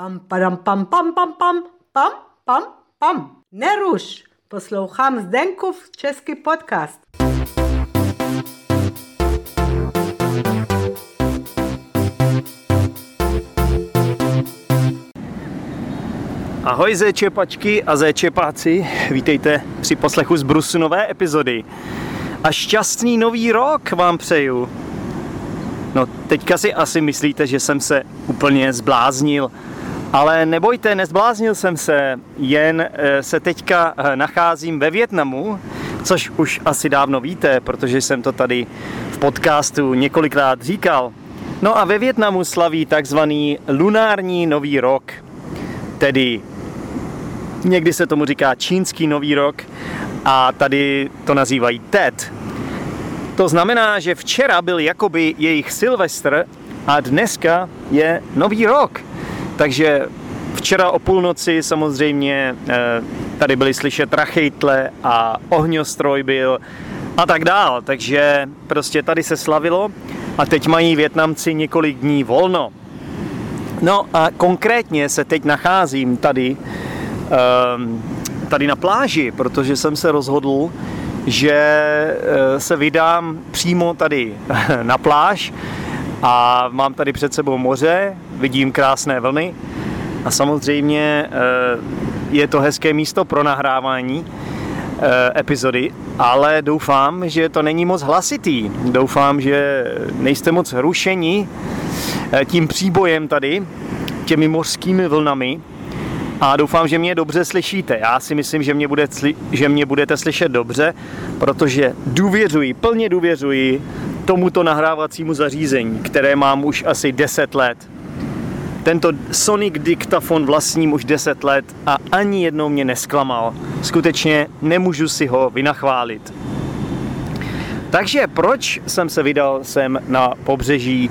Pam, padam, pam, pam, pam, pam, pam, pam, pam. Neruš, poslouchám Zdeňkův český podcast. Ahoj zéčepačky a zéčepáci, vítejte při poslechu z Brusu nové epizody. A šťastný nový rok vám přeju. No, teďka si asi myslíte, že jsem se úplně zbláznil. Ale nebojte, nezbláznil jsem se, jen se teďka nacházím ve Vietnamu, což už asi dávno víte, protože jsem to tady v podcastu několikrát říkal. No a ve Vietnamu slaví takzvaný lunární nový rok, tedy někdy se tomu říká čínský nový rok a tady to nazývají Tet. To znamená, že včera byl jakoby jejich Silvestr a dneska je nový rok. Takže včera o půlnoci samozřejmě tady byly slyšet rachejtle a ohňostroj byl a tak dál. Takže prostě tady se slavilo a teď mají Vietnamci několik dní volno. No a konkrétně se teď nacházím tady na pláži, protože jsem se rozhodl, že se vydám přímo tady na pláž a mám tady před sebou moře, vidím krásné vlny a samozřejmě je to hezké místo pro nahrávání epizody, ale doufám, že to není moc hlasitý, doufám, že nejste moc rušeni tím příbojem tady, těmi mořskými vlnami a doufám, že mě dobře slyšíte. Já si myslím, že mě budete slyšet dobře, protože plně důvěřuji tomuto nahrávacímu zařízení, které mám už asi 10 let. Tento Sonic diktafon vlastním už 10 let a ani jednou mě nesklamal. Skutečně nemůžu si ho vynachválit. Takže proč jsem se vydal sem na pobřeží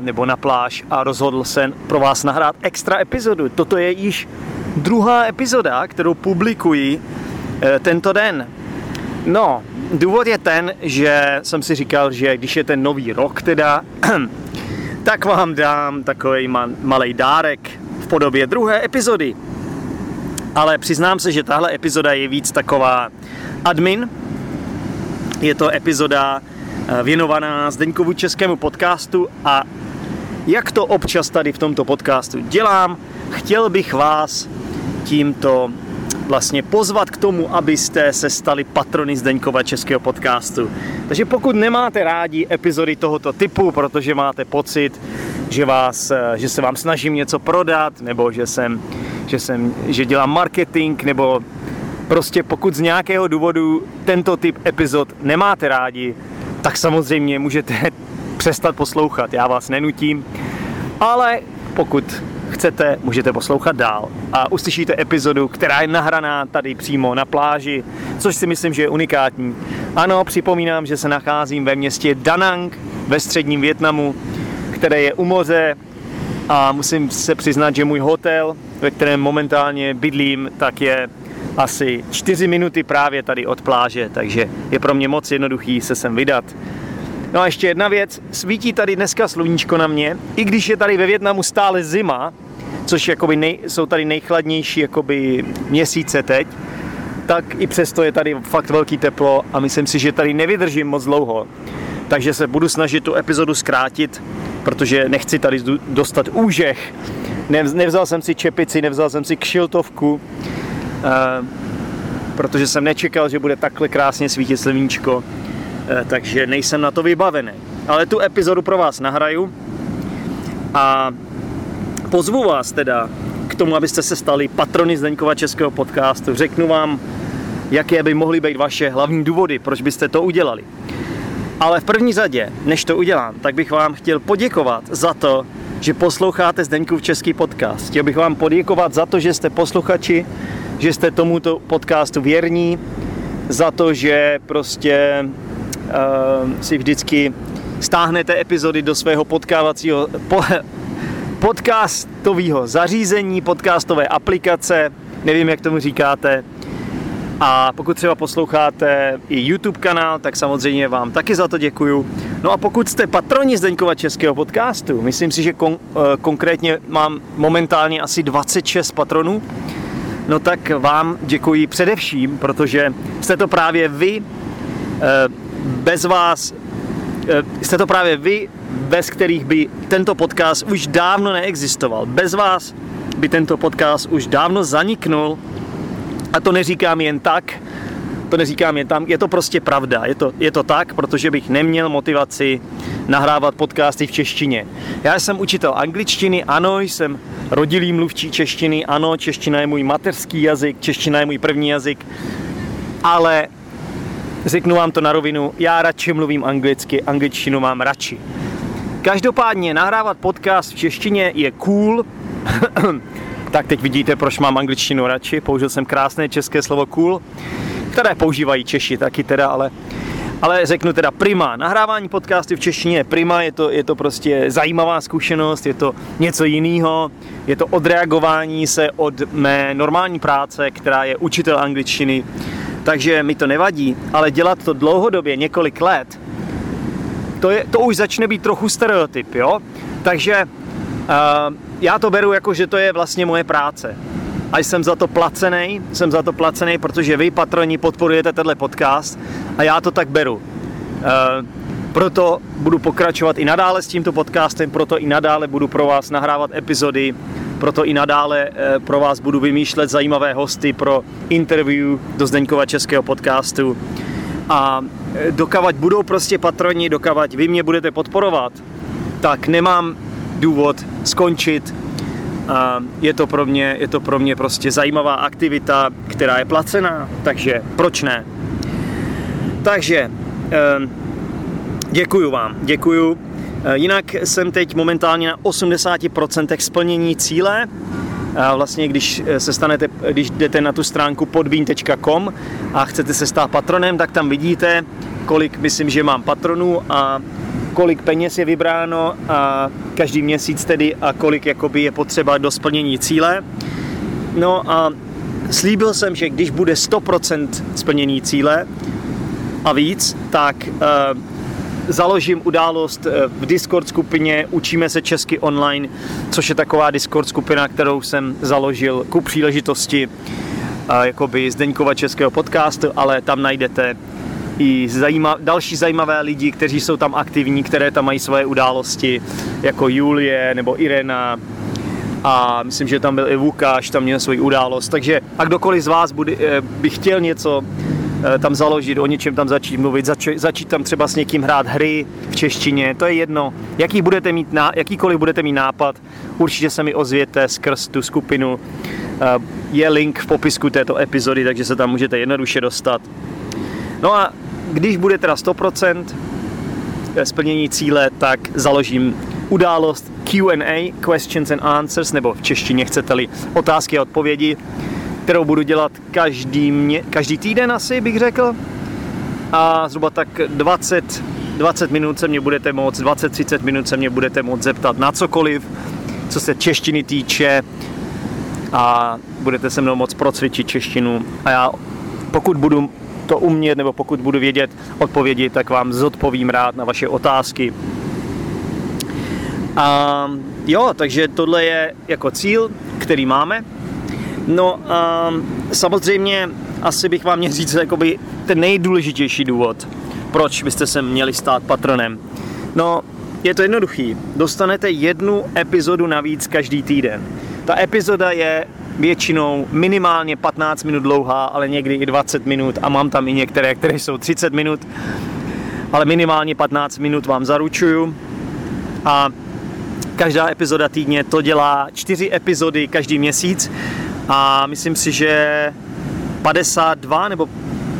nebo na pláž a rozhodl jsem pro vás nahrát extra epizodu? Toto je již druhá epizoda, kterou publikuji tento den. No, důvod je ten, že jsem si říkal, že když je ten nový rok teda, tak vám dám takový malej dárek v podobě druhé epizody. Ale přiznám se, že tahle epizoda je víc taková admin. Je to epizoda věnovaná Zdeňkovu českému podcastu a jak to občas tady v tomto podcastu dělám, chtěl bych vás tímto vlastně pozvat k tomu, abyste se stali patrony Zdeňkova českého podcastu. Takže pokud nemáte rádi epizody tohoto typu, protože máte pocit, že se vám snažím něco prodat, nebo že dělám marketing, nebo prostě pokud z nějakého důvodu tento typ epizod nemáte rádi, tak samozřejmě můžete přestat poslouchat, já vás nenutím, ale pokud chcete, můžete poslouchat dál a uslyšíte epizodu, která je nahraná tady přímo na pláži, což si myslím, že je unikátní. Ano, připomínám, že se nacházím ve městě Danang ve středním Vietnamu, které je u moře a musím se přiznat, že můj hotel, ve kterém momentálně bydlím, tak je asi 4 minuty právě tady od pláže, takže je pro mě moc jednoduchý se sem vydat. No a ještě jedna věc, svítí tady dneska sluníčko na mě, i když je tady ve Vietnamu stále zima, což jakoby jsou tady nejchladnější jakoby měsíce teď, tak i přesto je tady fakt velký teplo a myslím si, že tady nevydržím moc dlouho. Takže se budu snažit tu epizodu zkrátit, protože nechci tady dostat úžeh. Nevzal jsem si čepici, nevzal jsem si kšiltovku, protože jsem nečekal, že bude takhle krásně svítit sluníčko. Takže nejsem na to vybavený. Ale tu epizodu pro vás nahraju a pozvu vás teda k tomu, abyste se stali patrony Zdeňkova českého podcastu. Řeknu vám, jaké by mohly být vaše hlavní důvody, proč byste to udělali. Ale v první řadě, než to udělám, tak bych vám chtěl poděkovat za to, že posloucháte Zdeňkův český podcast. Chtěl bych vám poděkovat za to, že jste posluchači, že jste tomuto podcastu věrní, za to, že prostě si vždycky stáhnete epizody do svého podcastového zařízení, podcastové aplikace, nevím, jak tomu říkáte, A pokud třeba posloucháte i YouTube kanál, tak samozřejmě vám taky za to děkuju. No a pokud jste patroni Zdeňkova Českého podcastu, myslím si, že konkrétně mám momentálně asi 26 patronů, no tak vám děkuji především, protože jste to právě vy, bez kterých by tento podcast už dávno neexistoval. Bez vás by tento podcast už dávno zaniknul. A to neříkám jen tak, je to prostě pravda, je to tak, protože bych neměl motivaci nahrávat podcasty v češtině. Já jsem učitel angličtiny, ano, jsem rodilý mluvčí češtiny, ano, čeština je můj mateřský jazyk, čeština je můj první jazyk, ale řeknu vám to na rovinu, já radši mluvím anglicky, angličtinu mám radši. Každopádně nahrávat podcast v češtině je cool, tak teď vidíte, proč mám angličtinu radši, použil jsem krásné české slovo cool, které používají Češi taky teda, ale řeknu teda prima, nahrávání podcastů v češtině je prima, je to prostě zajímavá zkušenost, je to něco jiného, je to odreagování se od mé normální práce, která je učitel angličtiny, takže mi to nevadí, ale dělat to dlouhodobě, několik let, to už začne být trochu stereotyp, jo, takže já to beru jako, že to je vlastně moje práce. A jsem za to placený, protože vy, patroni, podporujete tenhle podcast a já to tak beru. Proto budu pokračovat i nadále s tímto podcastem, proto i nadále budu pro vás nahrávat epizody, proto i nadále pro vás budu vymýšlet zajímavé hosty pro interview do Zdeňkova Českého podcastu. A dokavať budou prostě patroni, dokavať vy mě budete podporovat, tak nemám důvod skončit. Je to pro mě prostě zajímavá aktivita, která je placená, takže proč ne? Takže děkuju vám, děkuju. Jinak jsem teď momentálně na 80% splnění cíle. Vlastně když jdete na tu stránku podbín.com a chcete se stát patronem, tak tam vidíte, kolik myslím, že mám patronů a kolik peněz je vybráno a každý měsíc tedy a kolik jakoby je potřeba do splnění cíle. No a slíbil jsem, že když bude 100% splnění cíle a víc, tak založím událost v Discord skupině Učíme se česky online, což je taková Discord skupina, kterou jsem založil ku příležitosti jakoby Zdeňkova Českého podcastu, ale tam najdete i další zajímavé lidi, kteří jsou tam aktivní, které tam mají svoje události, jako Julie nebo Irena a myslím, že tam byl i Lukáš, tam měl svoji událost, takže a kdokoliv z vás by chtěl něco tam založit, o něčem tam začít mluvit, začít tam třeba s někým hrát hry v češtině, to je jedno, jakýkoliv budete mít nápad, určitě se mi ozvěte skrz tu skupinu, je link v popisku této epizody, takže se tam můžete jednoduše dostat. No a když bude teda 100% splnění cíle, tak založím událost Q&A, Questions and Answers, nebo v češtině chcete-li otázky a odpovědi, kterou budu dělat každý týden asi, bych řekl. A zhruba tak 20-30 minut se mě budete moct zeptat na cokoliv, co se češtiny týče a budete se mnou moct procvičit češtinu a já, pokud budu to umět, nebo pokud budu vědět odpovědi, tak vám zodpovím rád na vaše otázky. A jo, takže tohle je jako cíl, který máme. No a samozřejmě asi bych vám měl říct jakoby ten nejdůležitější důvod, proč byste se měli stát patronem. No, je to jednoduchý. Dostanete jednu epizodu navíc každý týden. Ta epizoda je většinou minimálně 15 minut dlouhá, ale někdy i 20 minut a mám tam i některé, které jsou 30 minut, ale minimálně 15 minut vám zaručuju a každá epizoda týdně to dělá 4 epizody každý měsíc a myslím si, že 52 nebo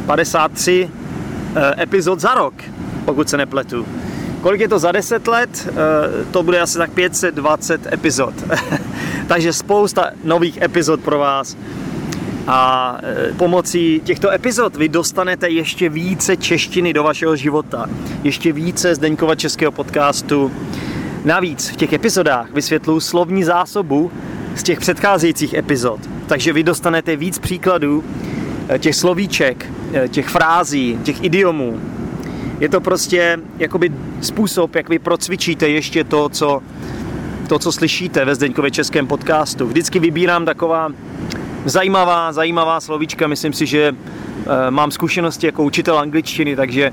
53 epizod za rok, pokud se nepletu. Kolik je to za 10 let? To bude asi tak 520 epizod. Takže spousta nových epizod pro vás. A pomocí těchto epizod vy dostanete ještě více češtiny do vašeho života. Ještě více Zdeňkova Českého podcastu. Navíc v těch epizodách vysvětluji slovní zásobu z těch předcházejících epizod. Takže vy dostanete víc příkladů těch slovíček, těch frází, těch idiomů. Je to prostě jakoby způsob, jak vy procvičíte ještě to, co slyšíte ve Zdeňkově českém podcastu. Vždycky vybírám taková zajímavá slovíčka. Myslím si, že mám zkušenosti jako učitel angličtiny, takže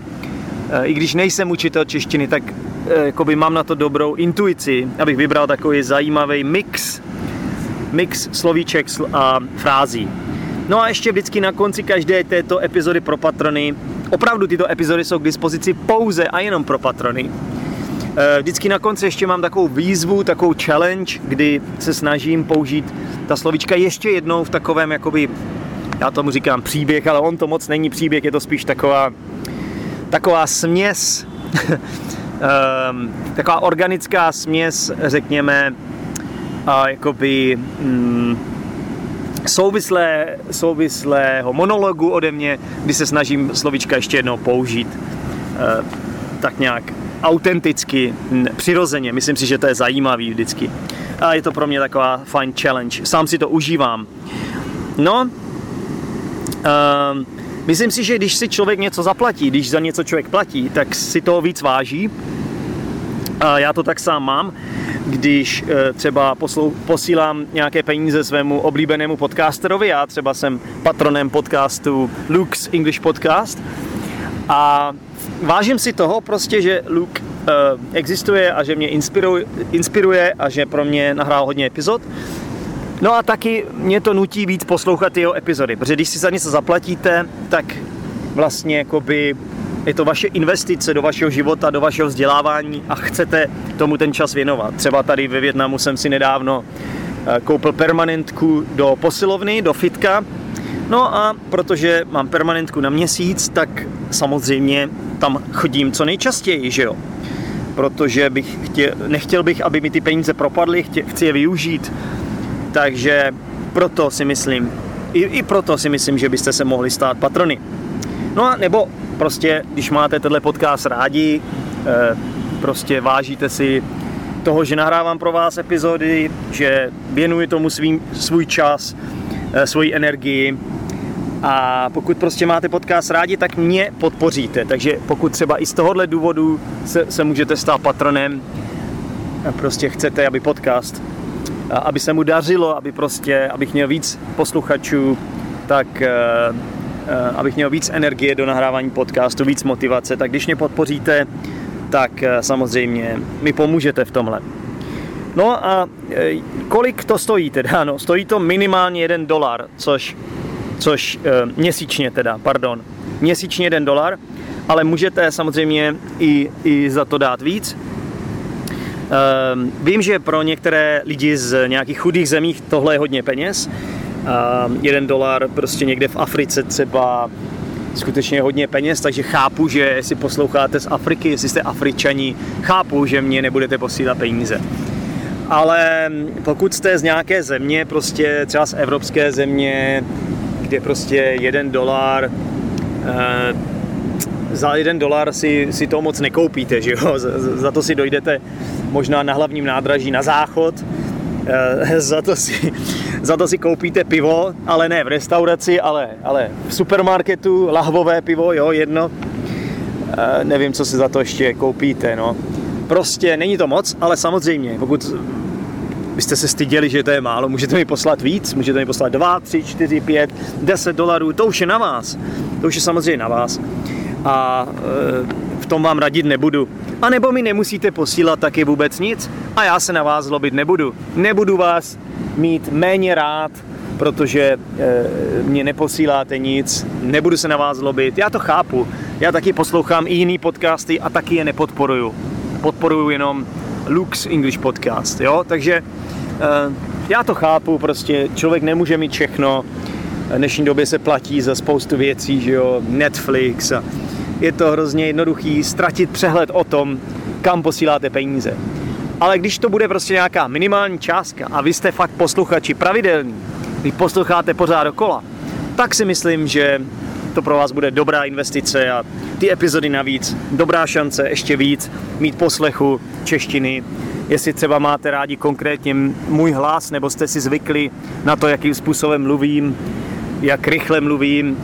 i když nejsem učitel češtiny, tak jakoby mám na to dobrou intuici, abych vybral takový zajímavý mix slovíček a frází. No a ještě vždycky na konci každé této epizody pro patrony, opravdu tyto epizody jsou k dispozici pouze a jenom pro patrony. Vždycky na konci ještě mám takovou výzvu, takovou challenge, kdy se snažím použít ta slovíčka ještě jednou v takovém, jakoby, já tomu říkám příběh, ale on to moc není příběh, je to spíš taková směs, taková organická směs, řekněme, jakoby souvislého monologu ode mě, kdy se snažím slovíčka ještě jednou použít tak nějak autenticky, přirozeně. Myslím si, že to je zajímavý vždycky. A je to pro mě taková fajn challenge. Sám si to užívám. No, myslím si, že když si člověk něco zaplatí, když za něco člověk platí, tak si toho víc váží. A já to tak sám mám, když třeba posílám nějaké peníze svému oblíbenému podcasterovi. Já třeba jsem patronem podcastu Luke's English Podcast a vážím si toho prostě, že Luke existuje a že mě inspiruje a že pro mě nahrál hodně epizod. No a taky mě to nutí víc poslouchat jeho epizody, protože když si za něco zaplatíte, tak vlastně jakoby je to vaše investice do vašeho života, do vašeho vzdělávání a chcete tomu ten čas věnovat. Třeba tady ve Vietnamu jsem si nedávno koupil permanentku do posilovny, do fitka. No a protože mám permanentku na měsíc, tak samozřejmě tam chodím co nejčastěji, že jo? Protože nechtěl bych, aby mi ty peníze propadly, chci je využít. Takže proto si myslím, i proto si myslím, že byste se mohli stát patrony. No a nebo prostě, když máte tenhle podcast rádi, prostě vážíte si toho, že nahrávám pro vás epizody, že věnuji tomu svůj čas, svoji energii. A pokud prostě máte podcast rádi, tak mě podpoříte. Takže pokud třeba i z tohohle důvodu se můžete stát patronem, prostě chcete, aby podcast, aby se mu dařilo, abych měl víc posluchačů, tak abych měl víc energie do nahrávání podcastu, víc motivace, tak když mě podpoříte, tak samozřejmě mi pomůžete v tomhle. No a kolik to stojí teda? No, stojí to minimálně $1, což měsíčně teda, pardon. Měsíčně $1, ale můžete samozřejmě i za to dát víc. Vím, že pro některé lidi z nějakých chudých zemí tohle je hodně peněz. $1 prostě někde v Africe třeba skutečně hodně peněz, takže chápu, že jestli posloucháte z Afriky, jestli jste Afričani, chápu, že mě nebudete posílat peníze. Ale pokud jste z nějaké země, prostě třeba z evropské země, kde prostě $1, za $1 si to moc nekoupíte, že jo? Za to si dojdete možná na hlavním nádraží na záchod, za to si koupíte pivo, ale ne v restauraci, ale v supermarketu, lahvové pivo, jo, jedno. Nevím, co si za to ještě koupíte, no. Prostě není to moc, ale samozřejmě, pokud byste se styděli, že to je málo, můžete mi poslat víc, můžete mi poslat 2, 3, 4, 5, $10, to už je na vás. To už je samozřejmě na vás. A v tom vám radit nebudu. A nebo mi nemusíte posílat taky vůbec nic a já se na vás zlobit nebudu. Nebudu vás mít méně rád, protože mě neposíláte nic, nebudu se na vás zlobit. Já to chápu, já taky poslouchám i jiný podcasty a taky je nepodporuju. Podporuju jenom Luke's English Podcast, jo? Takže já to chápu, prostě člověk nemůže mít všechno. V dnešní době se platí za spoustu věcí, že jo, Netflix a je to hrozně jednoduchý ztratit přehled o tom, kam posíláte peníze. Ale když to bude prostě nějaká minimální částka a vy jste fakt posluchači pravidelní, vy posloucháte pořád dokola, tak si myslím, že to pro vás bude dobrá investice a ty epizody navíc, dobrá šance ještě víc mít poslechu češtiny. Jestli třeba máte rádi konkrétně můj hlas, nebo jste si zvykli na to, jakým způsobem mluvím, jak rychle mluvím,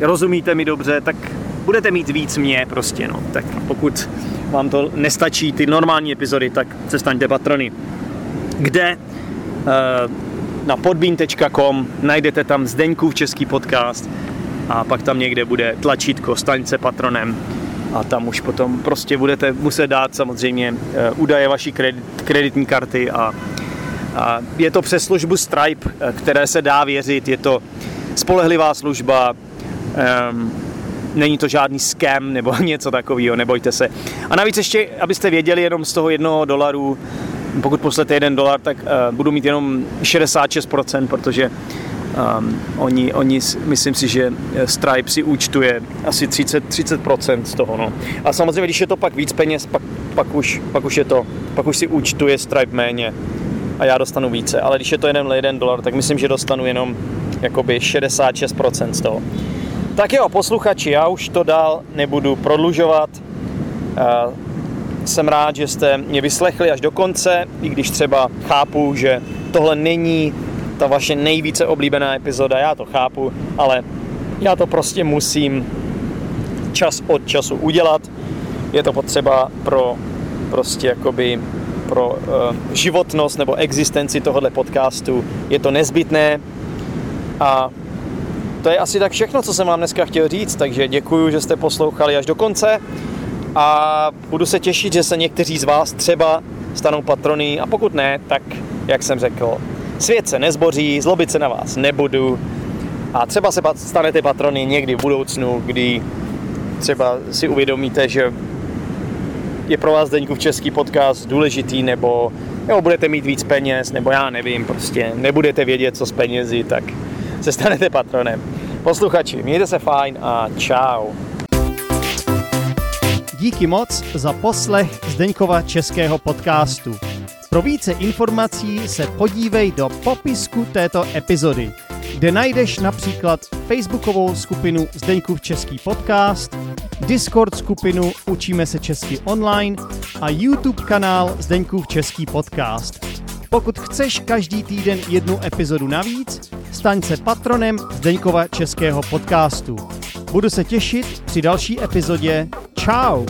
rozumíte mi dobře, tak budete mít víc mě prostě, no. Tak pokud vám to nestačí, ty normální epizody, tak se staňte patrony. Kde? Na podbín.com, najdete tam Zdeňkův Český podcast a pak tam někde bude tlačítko staň se patronem a tam už potom prostě budete muset dát samozřejmě údaje vaší kreditní karty a je to přes službu Stripe, které se dá věřit, je to spolehlivá služba, není to žádný scam nebo něco takového, nebojte se. A navíc ještě, abyste věděli, jenom z toho $1, pokud poslete $1, tak budu mít jenom 66%, protože oni, myslím si, že Stripe si účtuje asi 30% z toho, no. A samozřejmě, když je to pak víc peněz, pak už si účtuje Stripe méně a já dostanu více. Ale když je to $1, tak myslím, že dostanu jenom jakoby 66% z toho. Tak jo, posluchači, já už to dál nebudu prodlužovat. Jsem rád, že jste mě vyslechli až do konce, i když třeba chápu, že tohle není ta vaše nejvíce oblíbená epizoda, já to chápu, ale já to prostě musím čas od času udělat. Je to potřeba pro prostě jakoby pro životnost nebo existenci tohohle podcastu. Je to nezbytné a to je asi tak všechno, co jsem vám dneska chtěl říct, takže děkuju, že jste poslouchali až do konce a budu se těšit, že se někteří z vás třeba stanou patrony a pokud ne, tak jak jsem řekl, svět se nezboří, zlobit se na vás nebudu a třeba se stanete patrony někdy v budoucnu, kdy třeba si uvědomíte, že je pro vás Zdeňkův Český podcast důležitý nebo budete mít víc peněz, nebo já nevím, prostě nebudete vědět, co s penězi, tak se stanete patronem. Posluchači, mějte se fajn a čau. Díky moc za poslech Zdeňkova Českého podcastu. Pro více informací se podívej do popisku této epizody, kde najdeš například facebookovou skupinu Zdeňkův Český podcast, Discord skupinu Učíme se česky online a YouTube kanál Zdeňkův Český podcast. Pokud chceš každý týden jednu epizodu navíc, staň se patronem Zdeňkova Českého podcastu. Budu se těšit při další epizodě. Čau!